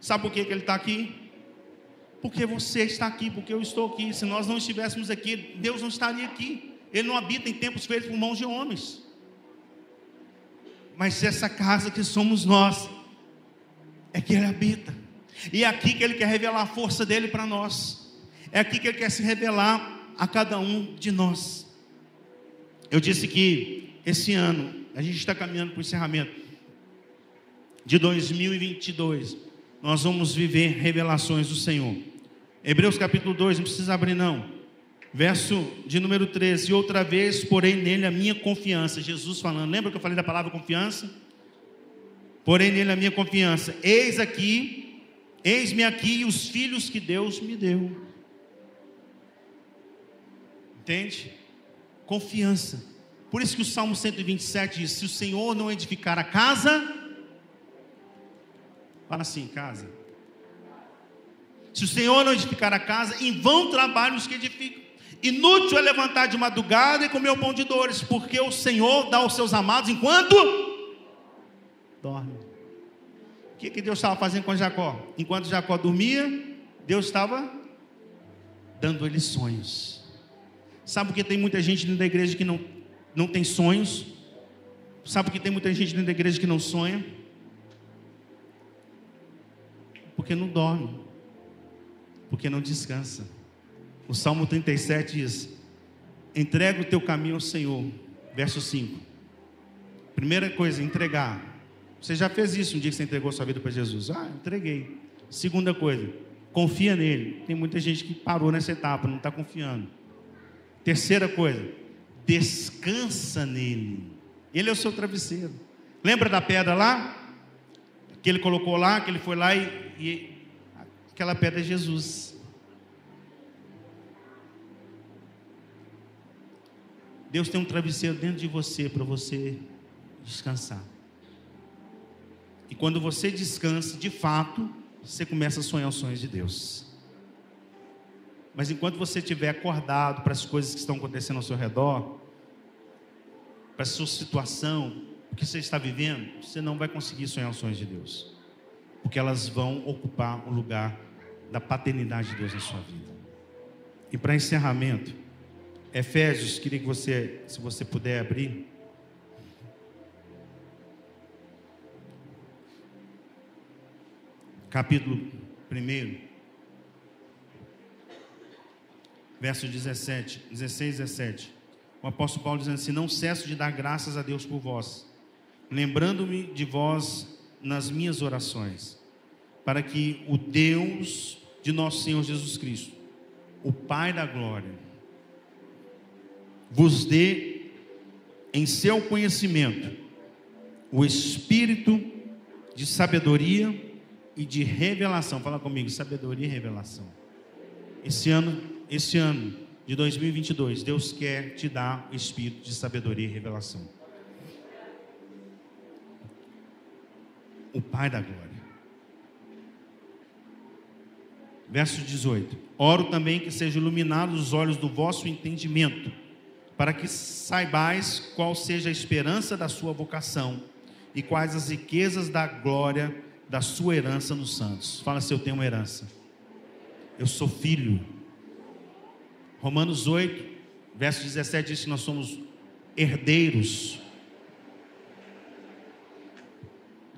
Sabe por que que ele está aqui? Porque você está aqui, porque eu estou aqui. Se nós não estivéssemos aqui, Deus não estaria aqui. Ele não habita em templos feitos por mãos de homens. Mas essa casa que somos nós, é que ele habita. E é aqui que ele quer revelar a força dele para nós. É aqui que ele quer se revelar a cada um de nós. Eu disse que esse ano, a gente está caminhando para o encerramento de dois mil e vinte e dois. Nós vamos viver revelações do Senhor. Hebreus capítulo dois, não precisa abrir não, verso de número treze, e outra vez porém nele a minha confiança. Jesus falando, lembra que eu falei da palavra confiança? Porém nele a minha confiança, eis aqui, eis-me aqui e os filhos que Deus me deu. Entende? Confiança. Por isso que o Salmo cento e vinte e sete diz: se o Senhor não edificar a casa, fala assim, casa. Se o Senhor não edificar a casa, em vão trabalham os que edificam. Inútil é levantar de madrugada e comer o pão de dores, porque o Senhor dá aos seus amados enquanto dorme. O que, que Deus estava fazendo com Jacó? Enquanto Jacó dormia, Deus estava dando ele sonhos. Sabe por que tem muita gente dentro da igreja que não, não tem sonhos? Sabe por que tem muita gente dentro da igreja que não sonha? Porque não dorme, porque não descansa. O Salmo trinta e sete diz: Entrega o teu caminho ao Senhor. Verso cinco. Primeira coisa, entregar. Você já fez isso um dia que você entregou sua vida para Jesus? Ah, entreguei. Segunda coisa, confia nele. Tem muita gente que parou nessa etapa, não está confiando. Terceira coisa, descansa nele. Ele é o seu travesseiro. Lembra da pedra lá? Que ele colocou lá, que ele foi lá e... e aquela pedra é Jesus. Deus tem um travesseiro dentro de você para você descansar. E quando você descansa, de fato, você começa a sonhar os sonhos de Deus. Mas enquanto você estiver acordado para as coisas que estão acontecendo ao seu redor, para a sua situação, o que você está vivendo, você não vai conseguir sonhar os sonhos de Deus. Porque elas vão ocupar o lugar da paternidade de Deus na sua vida. E para encerramento, Efésios, queria que você, se você puder abrir. Capítulo primeiro, verso dezessete, dezesseis e dezessete, o apóstolo Paulo dizendo assim: não cesso de dar graças a Deus por vós, lembrando-me de vós nas minhas orações, para que o Deus de nosso Senhor Jesus Cristo, o Pai da glória, vos dê em seu conhecimento o espírito de sabedoria e de revelação. Fala comigo, sabedoria e revelação. Esse ano, esse ano de dois mil e vinte e dois, Deus quer te dar o espírito de sabedoria e revelação. O Pai da glória. Verso dezoito. Oro também que sejam iluminados os olhos do vosso entendimento, para que saibais qual seja a esperança da sua vocação e quais as riquezas da glória da sua herança nos santos. Fala assim: eu tenho uma herança, eu sou filho. Romanos oito, verso dezessete diz que nós somos herdeiros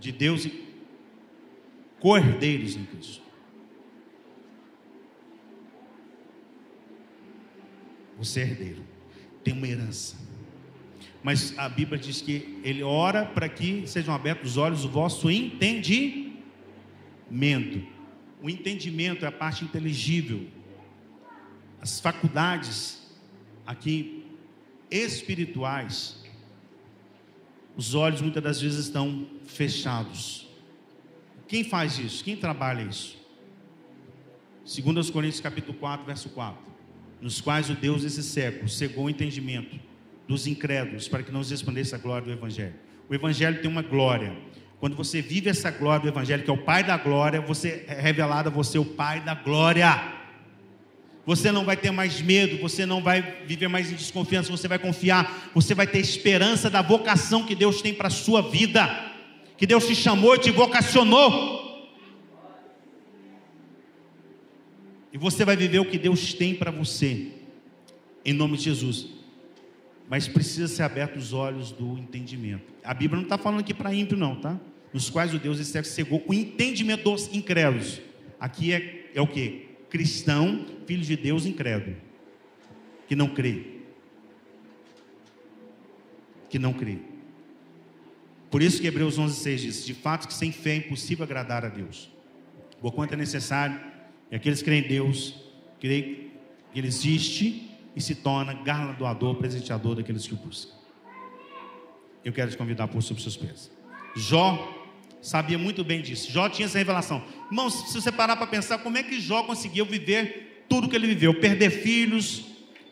de Deus e co-herdeiros em Cristo. Você é herdeiro, tem uma herança. Mas a Bíblia diz que ele ora para que sejam abertos os olhos do vosso entendimento. O entendimento é a parte inteligível. As faculdades aqui espirituais, os olhos muitas das vezes estão fechados. Quem faz isso? Quem trabalha isso? Segundo aos Coríntios capítulo quatro, verso quatro. Nos quais o Deus desse século cegou o entendimento dos incrédulos, para que não se resplandecesse a glória do Evangelho. O Evangelho tem uma glória. Quando você vive essa glória do Evangelho, que é o Pai da glória, você é revelado a você o Pai da glória. Você não vai ter mais medo, você não vai viver mais em desconfiança, você vai confiar, você vai ter esperança da vocação que Deus tem para a sua vida, que Deus te chamou e te vocacionou. E você vai viver o que Deus tem para você, em nome de Jesus. Mas precisa ser aberto os olhos do entendimento. A Bíblia não está falando aqui para ímpio não, tá? Nos quais o Deus esse cegou o entendimento dos incrédulos. Aqui é, é o que? Cristão, filho de Deus, incrédulo, que não crê, que não crê. Por isso que Hebreus onze, seis diz: de fato que sem fé é impossível agradar a Deus, porquanto é necessário e aqueles que creem em Deus, creem que Ele existe e se torna galardoador, presenteador daqueles que o buscam. Eu quero te convidar a pôr sobre seus pés. Jó sabia muito bem disso. Jó tinha essa revelação. Irmãos, se você parar para pensar, como é que Jó conseguiu viver tudo que ele viveu? Perder filhos,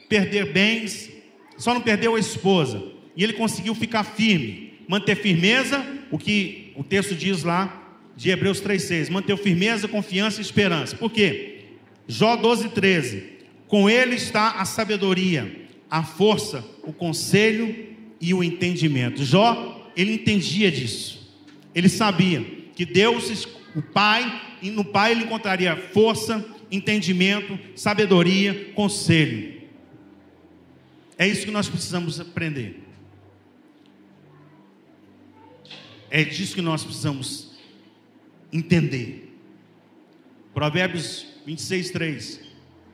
perder bens, só não perdeu a esposa. E ele conseguiu ficar firme, manter firmeza, o que o texto diz lá de Hebreus três, seis. Manter firmeza, confiança e esperança. Por quê? Jó doze, treze. Com ele está a sabedoria, a força, o conselho e o entendimento. Jó, ele entendia disso. Ele sabia que Deus, o Pai, e no Pai ele encontraria força, entendimento, sabedoria, conselho. É isso que nós precisamos aprender. É disso que nós precisamos entender. Provérbios vinte e seis, três.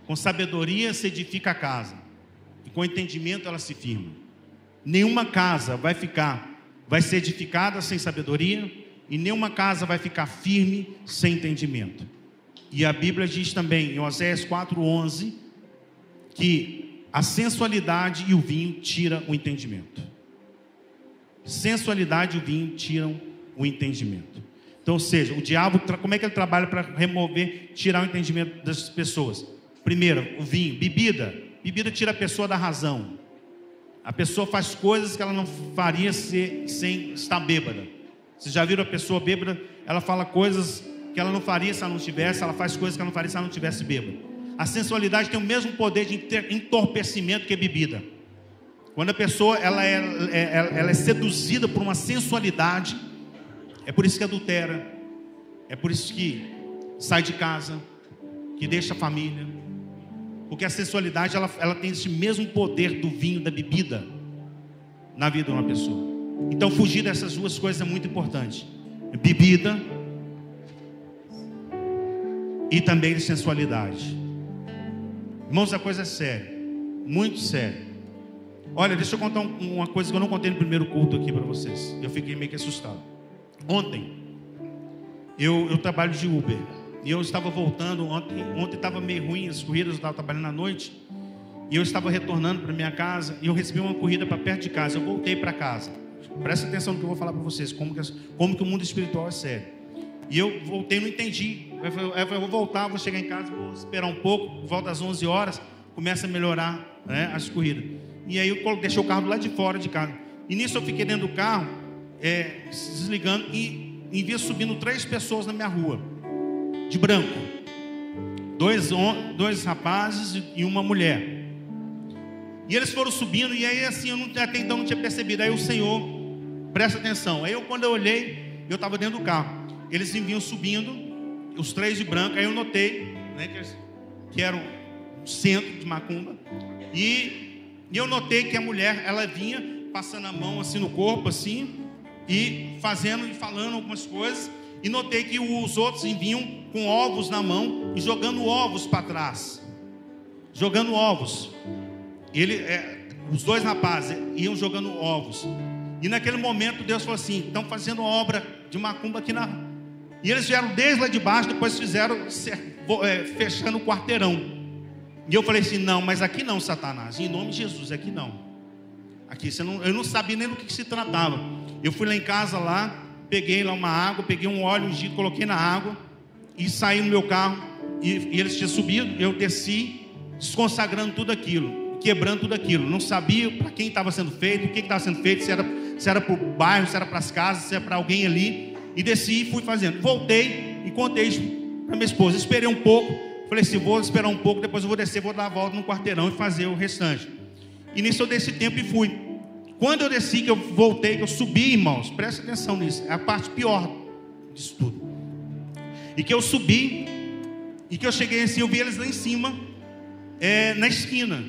Com sabedoria se edifica a casa, e com entendimento ela se firma. Nenhuma casa vai ficar, vai ser edificada sem sabedoria, e nenhuma casa vai ficar firme sem entendimento. E a Bíblia diz também em Oséias quatro, onze que a sensualidade e o vinho tiram o entendimento. Sensualidade e o vinho tiram o entendimento. Então, ou seja, o diabo, como é que ele trabalha para remover, tirar o entendimento das pessoas? Primeiro, o vinho, bebida. Bebida tira a pessoa da razão. A pessoa faz coisas que ela não faria se, sem estar bêbada. Vocês já viram a pessoa bêbada? Ela fala coisas que ela não faria se ela não tivesse, ela faz coisas que ela não faria se ela não tivesse bêbada. A sensualidade tem o mesmo poder de entorpecimento que a bebida. Quando a pessoa ela é, é, ela é seduzida por uma sensualidade, é por isso que adultera, é por isso que sai de casa, que deixa a família, porque a sensualidade ela, ela tem esse mesmo poder do vinho, da bebida, na vida de uma pessoa. Então fugir dessas duas coisas é muito importante: bebida e também sensualidade. Irmãos, a coisa é séria, muito séria. Olha, deixa eu contar um, uma coisa que eu não contei no primeiro culto aqui para vocês. Eu fiquei meio que assustado. Ontem eu, eu trabalho de Uber, e eu estava voltando. Ontem ontem estava meio ruim as corridas, eu estava trabalhando à noite, e eu estava retornando para minha casa, e eu recebi uma corrida para perto de casa. Eu voltei para casa. Presta atenção no que eu vou falar para vocês, como que, como que o mundo espiritual é sério. E eu voltei, não entendi. Eu falei, eu vou voltar, vou chegar em casa, vou esperar um pouco, volta às onze horas, começa a melhorar, né, as corridas. E aí eu deixei o carro lá de fora de casa, e nisso eu fiquei dentro do carro, É, desligando, e, e via subindo três pessoas na minha rua, de branco, dois, dois rapazes e uma mulher, e eles foram subindo. E aí, assim, eu não, até então não tinha percebido. Aí o Senhor, presta atenção, aí eu, quando eu olhei, eu estava dentro do carro, eles vinham subindo, os três de branco. Aí eu notei, né, que, eles, que era um centro de macumba, e, e eu notei que a mulher, ela vinha passando a mão assim no corpo, assim, e fazendo e falando algumas coisas. E notei que os outros vinham com ovos na mão e jogando ovos para trás, jogando ovos. Ele, é, os dois rapazes iam jogando ovos. E naquele momento Deus falou assim: estão fazendo obra de macumba aqui na... E eles vieram desde lá de baixo, depois fizeram é, fechando o quarteirão. E eu falei assim: não, mas aqui não, Satanás, em nome de Jesus, aqui não. Aqui, você não, eu não sabia nem do que, que se tratava. Eu fui lá em casa, lá, peguei lá uma água, peguei um óleo ungido, coloquei na água e saí no meu carro. E, e eles tinham subido, eu desci, desconsagrando tudo aquilo, quebrando tudo aquilo. Não sabia para quem estava sendo feito, o que estava sendo feito, se era, se era para o bairro, se era para as casas, se era para alguém ali. E desci e fui fazendo. Voltei e contei isso para minha esposa. Esperei um pouco, falei assim: vou esperar um pouco, depois eu vou descer, vou dar a volta no quarteirão e fazer o restante. E nisso eu desse tempo e fui. Quando eu desci, que eu voltei, que eu subi, irmãos, presta atenção nisso, é a parte pior disso tudo. E que eu subi, e que eu cheguei assim, eu vi eles lá em cima, é, na esquina.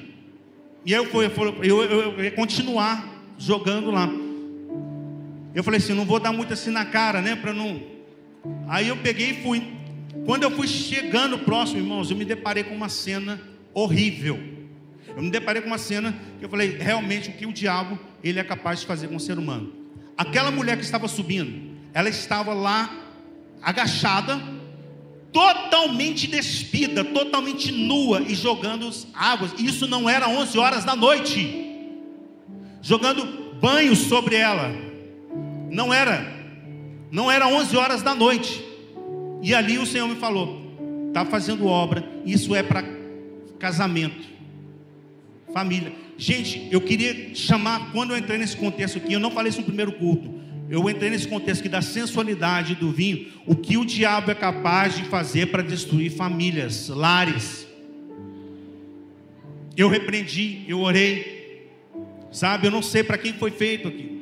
E aí eu fui, eu, fui, eu, eu, eu ia continuar jogando lá. Eu falei assim: não vou dar muito assim na cara, né, para não... Aí eu peguei e fui. Quando eu fui chegando próximo, irmãos, eu me deparei com uma cena horrível. Eu me deparei com uma cena que eu falei: realmente, o que o diabo ele é capaz de fazer com o ser humano. Aquela mulher que estava subindo, ela estava lá agachada, totalmente despida, totalmente nua, e jogando águas. Isso não era onze horas da noite, jogando banho sobre ela. Não era, não era onze horas da noite. E ali o Senhor me falou: está fazendo obra. Isso é para casamento, família. Gente, eu queria chamar, quando eu entrei nesse contexto aqui, eu não falei isso no primeiro culto, eu entrei nesse contexto aqui da sensualidade, do vinho, o que o diabo é capaz de fazer para destruir famílias, lares. Eu repreendi, eu orei, sabe? Eu não sei para quem foi feito aqui,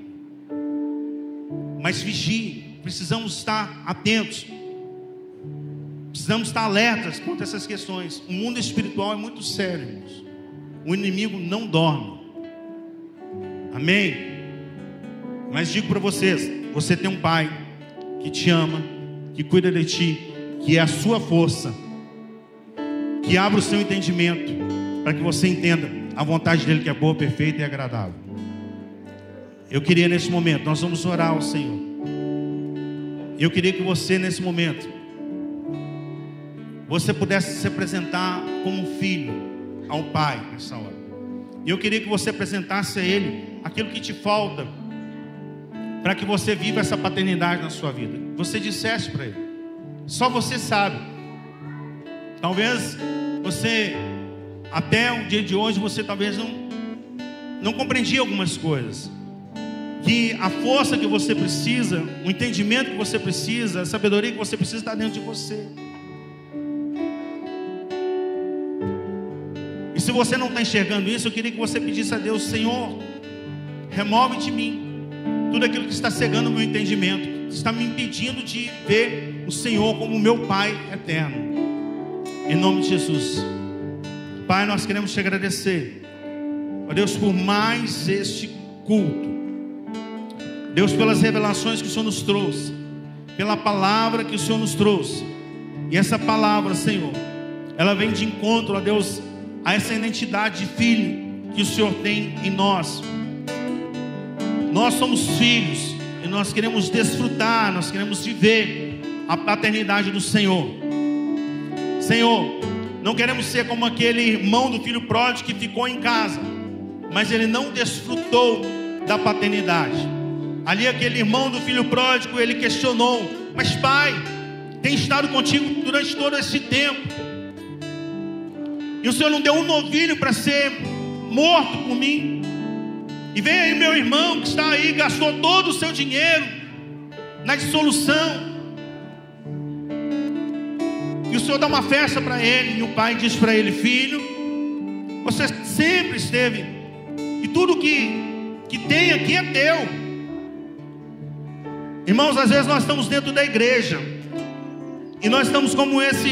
mas vigie, precisamos estar atentos, precisamos estar alertas quanto a essas questões. O mundo espiritual é muito sério, irmãos. O inimigo não dorme. Amém? Mas digo para vocês: você tem um pai que te ama, que cuida de ti, que é a sua força, que abre o seu entendimento para que você entenda a vontade dele que é boa, perfeita e agradável. Eu queria nesse momento, nós vamos orar ao Senhor. Eu queria que você nesse momento, você pudesse se apresentar como filho ao Pai nessa hora. E eu queria que você apresentasse a Ele aquilo que te falta para que você viva essa paternidade na sua vida. Você dissesse para Ele. Só você sabe. Talvez você, até o dia de hoje, você talvez não, não compreendia algumas coisas. Que a força que você precisa, o entendimento que você precisa, a sabedoria que você precisa está dentro de você. E se você não está enxergando isso, eu queria que você pedisse a Deus: Senhor, remove de mim tudo aquilo que está cegando o meu entendimento, que está me impedindo de ver o Senhor como meu Pai eterno. Em nome de Jesus. Pai, nós queremos te agradecer, ó Deus, por mais este culto. Deus, pelas revelações que o Senhor nos trouxe, pela palavra que o Senhor nos trouxe. E essa palavra, Senhor, ela vem de encontro, ó Deus, a essa identidade de filho que o Senhor tem em nós. Nós somos filhos e nós queremos desfrutar, nós queremos viver a paternidade do Senhor. Senhor, não queremos ser como aquele irmão do filho pródigo que ficou em casa, mas ele não desfrutou da paternidade. Ali aquele irmão do filho pródigo, ele questionou: mas Pai, tem estado contigo durante todo esse tempo, e o Senhor não deu um novilho para ser morto por mim. E vem aí meu irmão que está aí, gastou todo o seu dinheiro na dissolução, e o Senhor dá uma festa para ele. E o pai diz para ele: filho, você sempre esteve, e tudo que, que tem aqui é teu. Irmãos, às vezes nós estamos dentro da igreja, e nós estamos como esse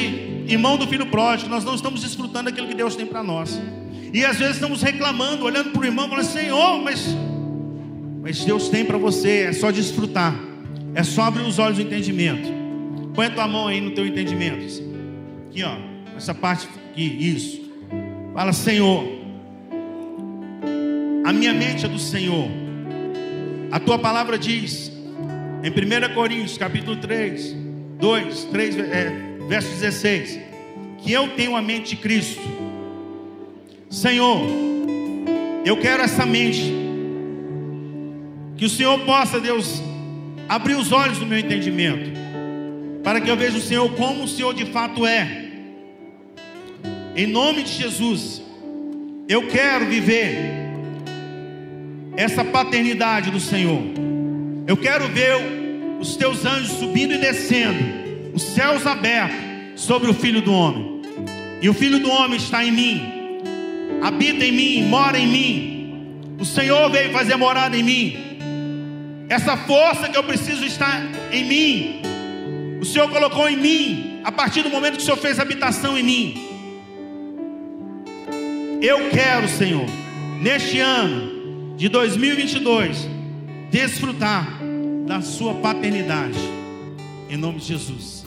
irmão do filho pródigo, nós não estamos desfrutando daquilo que Deus tem para nós, e às vezes estamos reclamando, olhando para o irmão, falando: Senhor, mas, mas Deus tem para você, é só desfrutar, é só abrir os olhos do entendimento. Põe a tua mão aí no teu entendimento, aqui ó, essa parte aqui, isso. Fala: Senhor, a minha mente é do Senhor. A tua palavra diz em primeira Coríntios capítulo três, dois, três, é verso dezesseis, que eu tenho a mente de Cristo. Senhor, eu quero essa mente, que o Senhor possa, Deus, abrir os olhos do meu entendimento, para que eu veja o Senhor como o Senhor de fato é. Em nome de Jesus, eu quero viver essa paternidade do Senhor. Eu quero ver os teus anjos subindo e descendo, os céus abertos sobre o Filho do Homem. E o Filho do Homem está em mim, habita em mim, mora em mim. O Senhor veio fazer morada em mim. Essa força que eu preciso está em mim. O Senhor colocou em mim, a partir do momento que o Senhor fez habitação em mim. Eu quero, Senhor, neste ano de dois mil e vinte e dois, desfrutar da sua paternidade. Em nome de Jesus.